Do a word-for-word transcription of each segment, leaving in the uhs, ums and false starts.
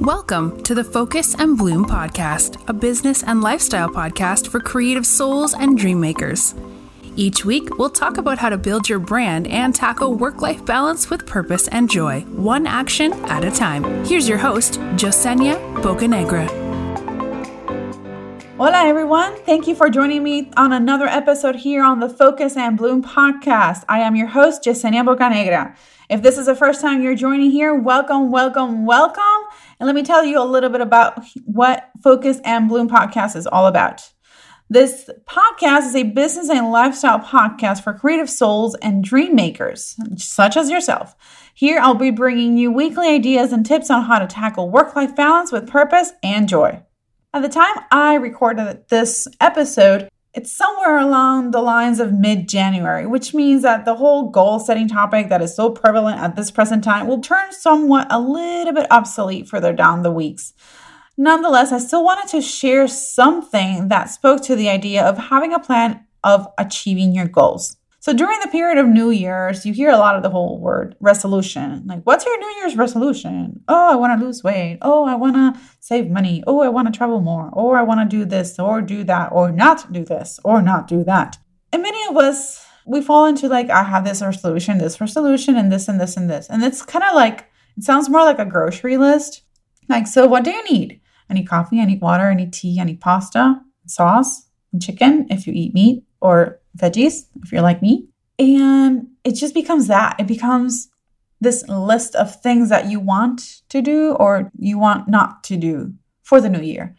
Welcome to the Focus and Bloom podcast, a business and lifestyle podcast for creative souls and dream makers. Each week, we'll talk about how to build your brand and tackle work-life balance with purpose and joy, one action at a time. Here's your host, Josenia Bocanegra. Hola, everyone. Thank you for joining me on another episode here on the Focus and Bloom podcast. I am your host, Josenia Bocanegra. If this is the first time you're joining here, welcome, welcome, welcome. And let me tell you a little bit about what Focus and Bloom podcast is all about. This podcast is a business and lifestyle podcast for creative souls and dream makers, such as yourself. Here, I'll be bringing you weekly ideas and tips on how to tackle work-life balance with purpose and joy. At the time I recorded this episode, it's somewhere along the lines of mid-January, which means that the whole goal-setting topic that is so prevalent at this present time will turn somewhat a little bit obsolete further down the weeks. Nonetheless, I still wanted to share something that spoke to the idea of having a plan of achieving your goals. So during the period of New Year's, you hear a lot of the whole word resolution. Like, what's your New Year's resolution? Oh, I want to lose weight. Oh, I want to save money. Oh, I want to travel more. Or I want to do this or do that or not do this or not do that. And many of us, we fall into like, I have this resolution, this resolution, and this and this and this. And it's kind of like, it sounds more like a grocery list. Like, so what do you need? I need coffee, I need water, I need tea, I need pasta, sauce, and chicken if you eat meat or veggies, if you're like me. And it just becomes that. It becomes this list of things that you want to do or you want not to do for the new year.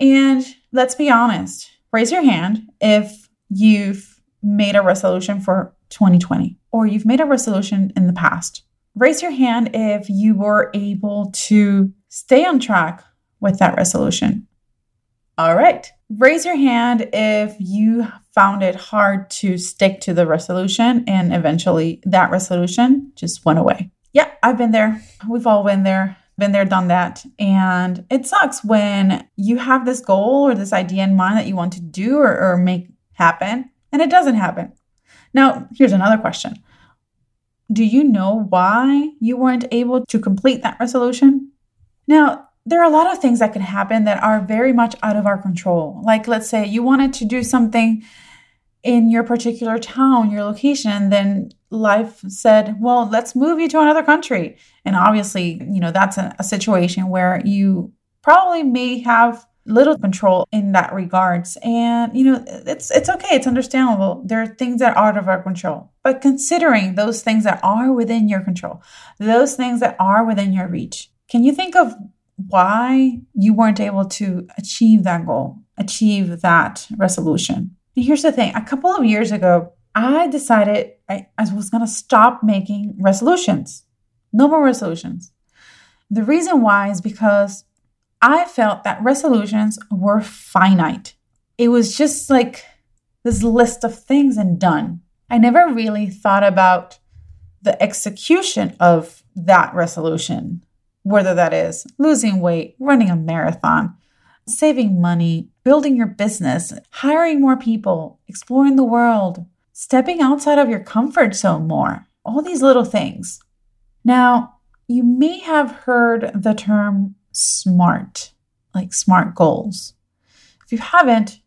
And let's be honest, raise your hand if you've made a resolution for twenty twenty or you've made a resolution in the past. Raise your hand if you were able to stay on track with that resolution. All right. Raise your hand if you found it hard to stick to the resolution and eventually that resolution just went away. Yeah, I've been there. We've all been there, been there, done that. And it sucks when you have this goal or this idea in mind that you want to do or, or make happen and it doesn't happen. Now, here's another question. Do you know why you weren't able to complete that resolution? Now, there are a lot of things that can happen that are very much out of our control. Like, let's say you wanted to do something in your particular town, your location, then life said, well, let's move you to another country. And obviously, you know, that's a, a situation where you probably may have little control in that regards. And, you know, it's, it's okay. It's understandable. There are things that are out of our control, but considering those things that are within your control, those things that are within your reach, can you think of why you weren't able to achieve that goal, achieve that resolution? And here's the thing. A couple of years ago, I decided I, I was going to stop making resolutions. No more resolutions. The reason why is because I felt that resolutions were finite. It was just like this list of things and done. I never really thought about the execution of that resolution. Whether that is losing weight, running a marathon, saving money, building your business, hiring more people, exploring the world, stepping outside of your comfort zone more, all these little things. Now, you may have heard the term SMART, like SMART goals. If you haven't,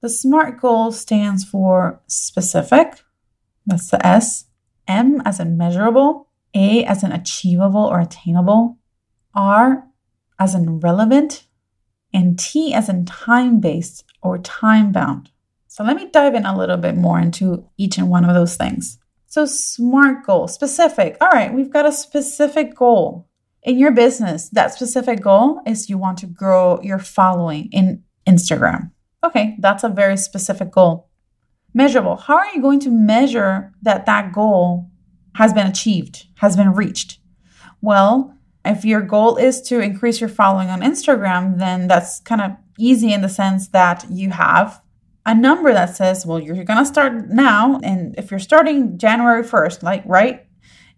the SMART goal stands for specific, that's the S, M as in measurable, A as in achievable or attainable, R as in relevant, and T as in time-based or time-bound. So let me dive in a little bit more into each and one of those things. So SMART goal, specific. All right, we've got a specific goal in your business. That specific goal is you want to grow your following in Instagram. Okay, that's a very specific goal. Measurable. How are you going to measure that that goal has been achieved, has been reached? Well, if your goal is to increase your following on Instagram, then that's kind of easy in the sense that you have a number that says, well, you're going to start now. And if you're starting January first, like, right,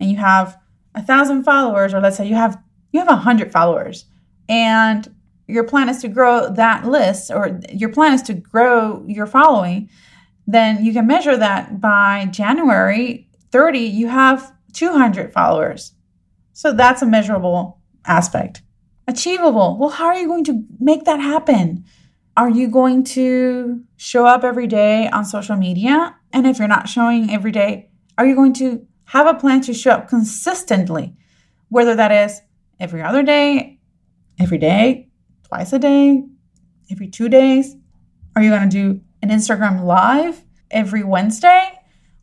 and you have a thousand followers, or let's say you have, you have a hundred followers and your plan is to grow that list or your plan is to grow your following, then you can measure that by January thirty, you have two hundred followers. So that's a measurable aspect. Achievable. Well, how are you going to make that happen? Are you going to show up every day on social media? And if you're not showing every day, are you going to have a plan to show up consistently? Whether that is every other day, every day, twice a day, every two days. Are you going to do an Instagram live every Wednesday?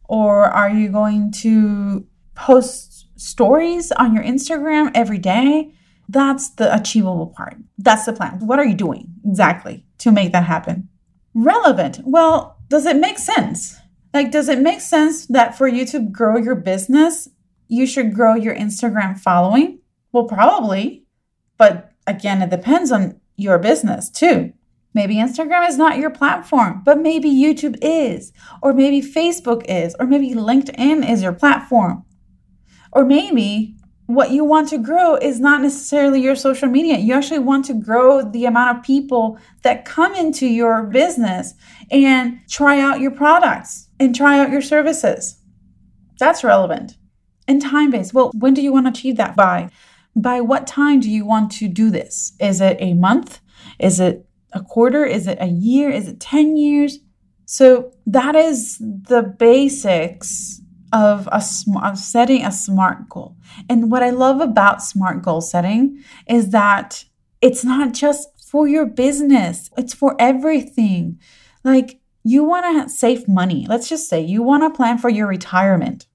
Or are you going to post stories on your Instagram every day? That's the achievable part. That's the plan. What are you doing exactly to make that happen? Relevant. Well, does it make sense? Like, does it make sense that for you to grow your business, you should grow your Instagram following? Well, probably. But again, it depends on your business too. Maybe Instagram is not your platform, but maybe YouTube is, or maybe Facebook is, or maybe LinkedIn is your platform. Or maybe what you want to grow is not necessarily your social media. You actually want to grow the amount of people that come into your business and try out your products and try out your services. That's relevant. And time-based. Well, when do you want to achieve that by? By what time do you want to do this? Is it a month? Is it a quarter? Is it a year? Is it ten years? So that is the basics of, a sm- of setting a SMART goal. And what I love about SMART goal setting is that it's not just for your business. It's for everything. Like, you want to save money. Let's just say you want to plan for your retirement.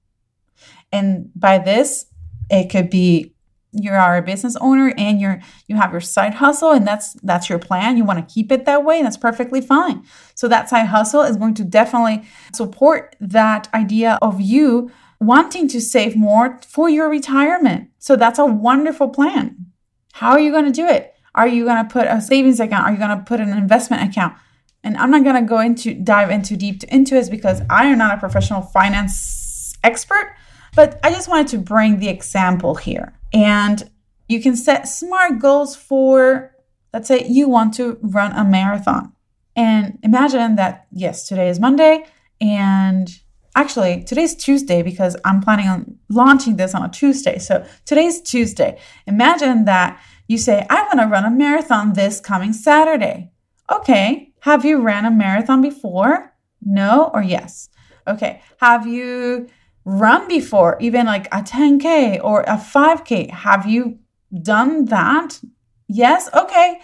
And by this, it could be you are a business owner and you're you have your side hustle, and that's that's your plan. You want to keep it that way, and that's perfectly fine. So that side hustle is going to definitely support that idea of you wanting to save more for your retirement. So that's a wonderful plan. How are you going to do it? Are you going to put a savings account? Are you going to put an investment account? And I'm not going to go into dive into deep into this because I am not a professional finance expert, but I just wanted to bring the example here. And you can set SMART goals for, let's say you want to run a marathon. And imagine that, yes, today is Monday. And actually, today's Tuesday because I'm planning on launching this on a Tuesday. So today's Tuesday. Imagine that you say, I want to run a marathon this coming Saturday. Okay. Have you ran a marathon before? No or yes? Okay. Have you run before, even like a ten K or a five K? Have you done that? Yes? Okay.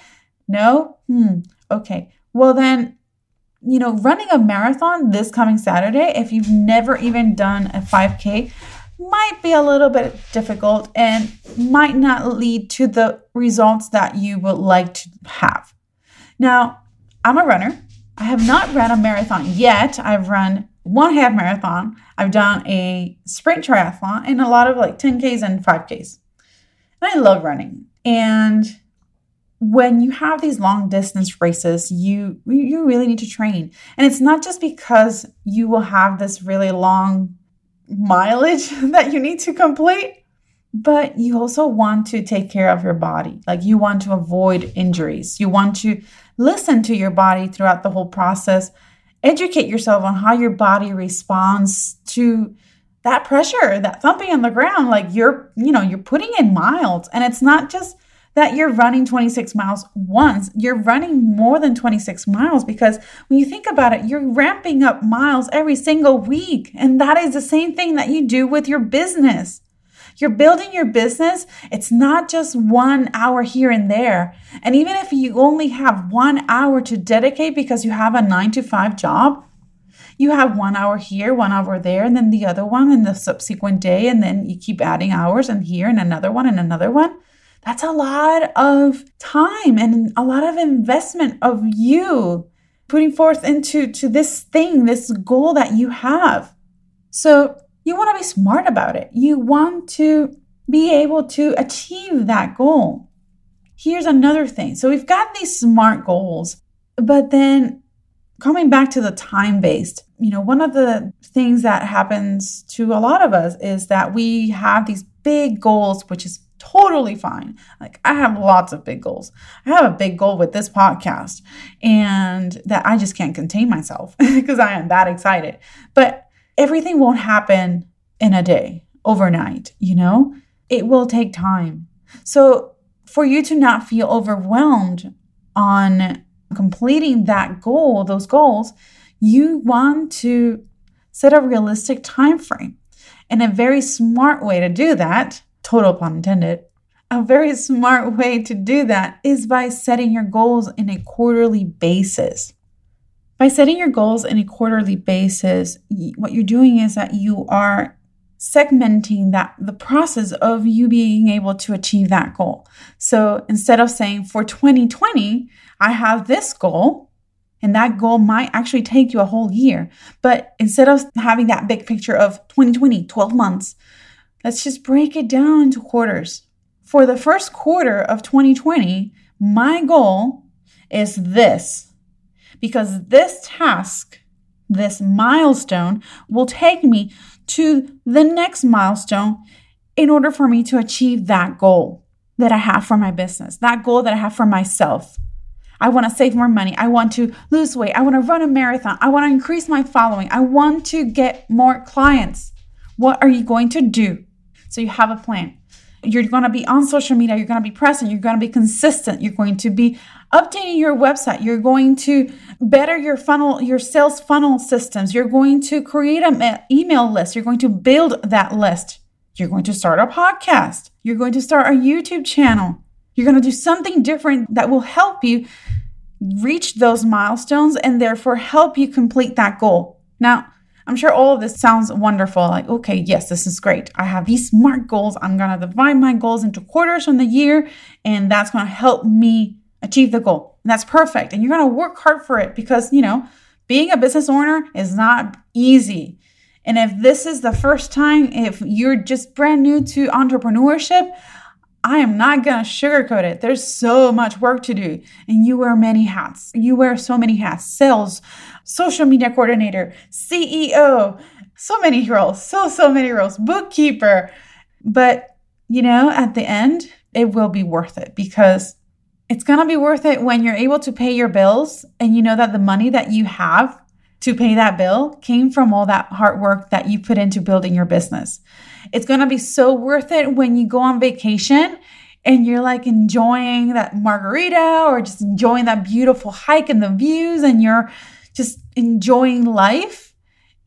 No? Hmm. Okay. Well then, you know, running a marathon this coming Saturday, if you've never even done a five K, might be a little bit difficult and might not lead to the results that you would like to have. Now, I'm a runner. I have not run a marathon yet. I've run one half marathon. I've done a sprint triathlon and a lot of like ten Ks and five Ks. And I love running. And when you have these long distance races, you, you really need to train. And it's not just because you will have this really long mileage that you need to complete, but you also want to take care of your body. Like, you want to avoid injuries. You want to listen to your body throughout the whole process. Educate yourself on how your body responds to that pressure, that thumping on the ground. Like, you're, you know, you're putting in miles, and it's not just that you're running twenty-six miles once. You're running more than twenty-six miles because when you think about it, you're ramping up miles every single week. And that is the same thing that you do with your business. You're building your business. It's not just one hour here and there. And even if you only have one hour to dedicate because you have a nine to five job, you have one hour here, one hour there, and then the other one, and the subsequent day, and then you keep adding hours and here and another one and another one. That's a lot of time and a lot of investment of you putting forth into to this thing, this goal that you have. So you want to be smart about it. You want to be able to achieve that goal. Here's another thing. So we've got these SMART goals, but then coming back to the time-based, you know, one of the things that happens to a lot of us is that we have these big goals, which is totally fine. Like, I have lots of big goals. I have a big goal with this podcast, and that I just can't contain myself because I am that excited. But everything won't happen in a day, overnight, you know? It will take time. So for you to not feel overwhelmed on completing that goal, those goals, you want to set a realistic time frame. And a very smart way to do that, total pun intended, a very smart way to do that is by setting your goals in a quarterly basis. By setting your goals in a quarterly basis, what you're doing is that you are segmenting that the process of you being able to achieve that goal. So instead of saying for twenty twenty, I have this goal, and that goal might actually take you a whole year. But instead of having that big picture of twenty twenty, twelve months, let's just break it down into quarters. For the first quarter of twenty twenty, my goal is this, because this task, this milestone will take me to the next milestone in order for me to achieve that goal that I have for my business, that goal that I have for myself. I want to save more money. I want to lose weight. I want to run a marathon. I want to increase my following. I want to get more clients. What are you going to do? So you have a plan. You're going to be on social media. You're going to be present. You're going to be consistent. You're going to be updating your website. You're going to better your funnel, your sales funnel systems. You're going to create an email list. You're going to build that list. You're going to start a podcast. You're going to start a YouTube channel. You're going to do something different that will help you reach those milestones and therefore help you complete that goal. Now, I'm sure all of this sounds wonderful. Like, okay, yes, this is great. I have these SMART goals. I'm going to divide my goals into quarters from the year, and that's going to help me achieve the goal. And that's perfect. And you're going to work hard for it because, you know, being a business owner is not easy. And if this is the first time, if you're just brand new to entrepreneurship, I am not going to sugarcoat it. There's so much work to do. And you wear many hats. You wear so many hats. Sales, social media coordinator, C E O, so many roles, so, so many roles, bookkeeper. But, you know, at the end, it will be worth it because it's going to be worth it when you're able to pay your bills and you know that the money that you have to pay that bill came from all that hard work that you put into building your business. It's going to be so worth it when you go on vacation and you're like enjoying that margarita or just enjoying that beautiful hike and the views and you're just enjoying life.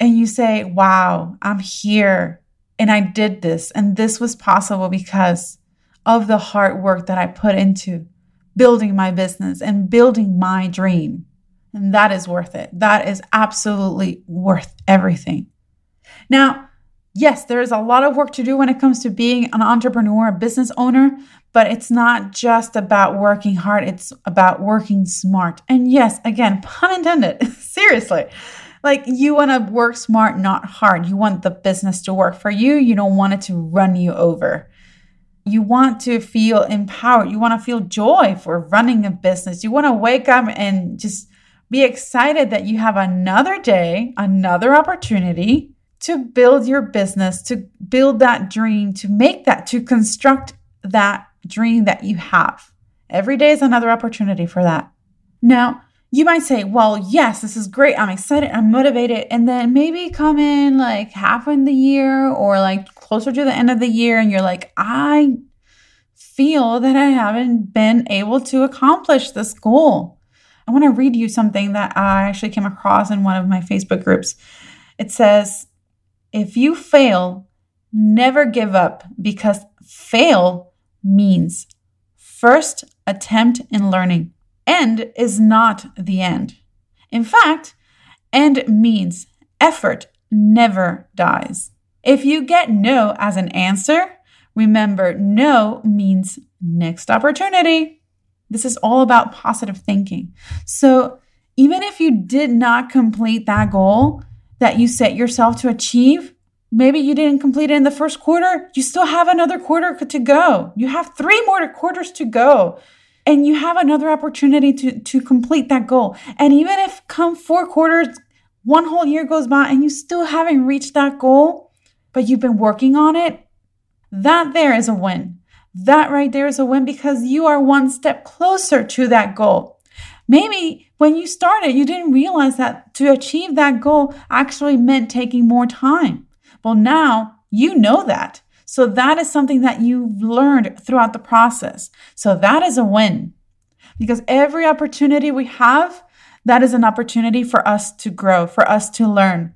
And you say, wow, I'm here and I did this. And this was possible because of the hard work that I put into building my business and building my dream. And that is worth it. That is absolutely worth everything. Now, yes, there is a lot of work to do when it comes to being an entrepreneur, a business owner, but it's not just about working hard. It's about working smart. And yes, again, pun intended, seriously, like you want to work smart, not hard. You want the business to work for you. You don't want it to run you over. You want to feel empowered. You want to feel joy for running a business. You want to wake up and just be excited that you have another day, another opportunity to build your business, to build that dream, to make that, to construct that dream that you have. Every day is another opportunity for that. Now, you might say, well, yes, this is great. I'm excited. I'm motivated. And then maybe come in like half in the year or like closer to the end of the year. And you're like, I feel that I haven't been able to accomplish this goal. I want to read you something that I actually came across in one of my Facebook groups. It says, if you fail, never give up because fail means first attempt in learning. End is not the end. In fact, end means effort never dies. If you get no as an answer, remember no means next opportunity. This is all about positive thinking. So even if you did not complete that goal that you set yourself to achieve, maybe you didn't complete it in the first quarter, you still have another quarter to go. You have three more quarters to go and you have another opportunity to, to complete that goal. And even if come four quarters, one whole year goes by and you still haven't reached that goal, but you've been working on it, that there is a win. That right there is a win because you are one step closer to that goal. Maybe when you started, you didn't realize that to achieve that goal actually meant taking more time. Well, now you know that. So that is something that you've learned throughout the process. So that is a win, because every opportunity we have, that is an opportunity for us to grow, for us to learn.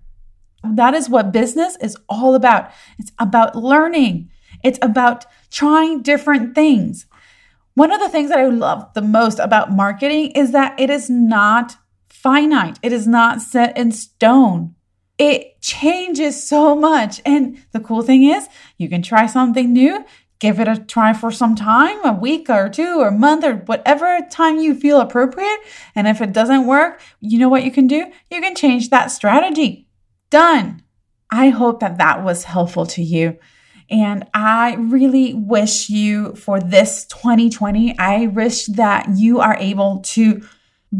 That is what business is all about. It's about learning. It's about trying different things. One of the things that I love the most about marketing is that it is not finite. It is not set in stone. It changes so much. And the cool thing is you can try something new, give it a try for some time, a week or two or a month or whatever time you feel appropriate. And if it doesn't work, you know what you can do? You can change that strategy. Done. I hope that that was helpful to you. And I really wish you for this twenty twenty, I wish that you are able to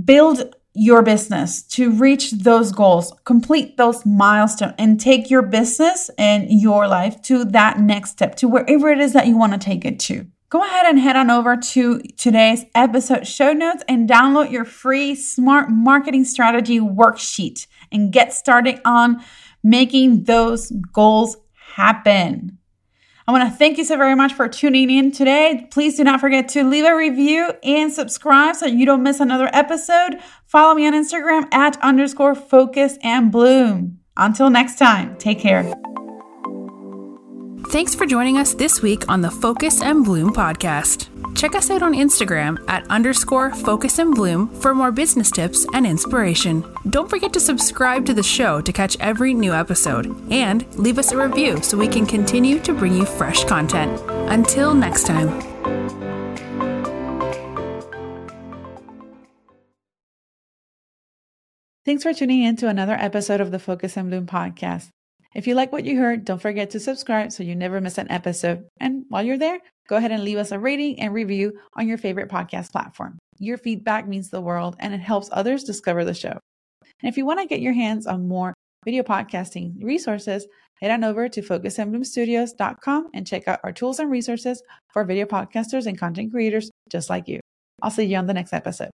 build your business, to reach those goals, complete those milestones, and take your business and your life to that next step, to wherever it is that you want to take it to. Go ahead and head on over to today's episode show notes and download your free Smart Marketing Strategy worksheet and get started on making those goals happen. I want to thank you so very much for tuning in today. Please do not forget to leave a review and subscribe so you don't miss another episode. Follow me on Instagram at underscore focus and bloom. Until next time, take care. Thanks for joining us this week on the Focus and Bloom podcast. Check us out on Instagram at underscore focus and bloom for more business tips and inspiration. Don't forget to subscribe to the show to catch every new episode, and leave us a review so we can continue to bring you fresh content. Until next time. Thanks for tuning in to another episode of the Focus and Bloom podcast. If you like what you heard, don't forget to subscribe so you never miss an episode. And while you're there, go ahead and leave us a rating and review on your favorite podcast platform. Your feedback means the world, and it helps others discover the show. And if you want to get your hands on more video podcasting resources, head on over to focus and bloom studios dot com and check out our tools and resources for video podcasters and content creators just like you. I'll see you on the next episode.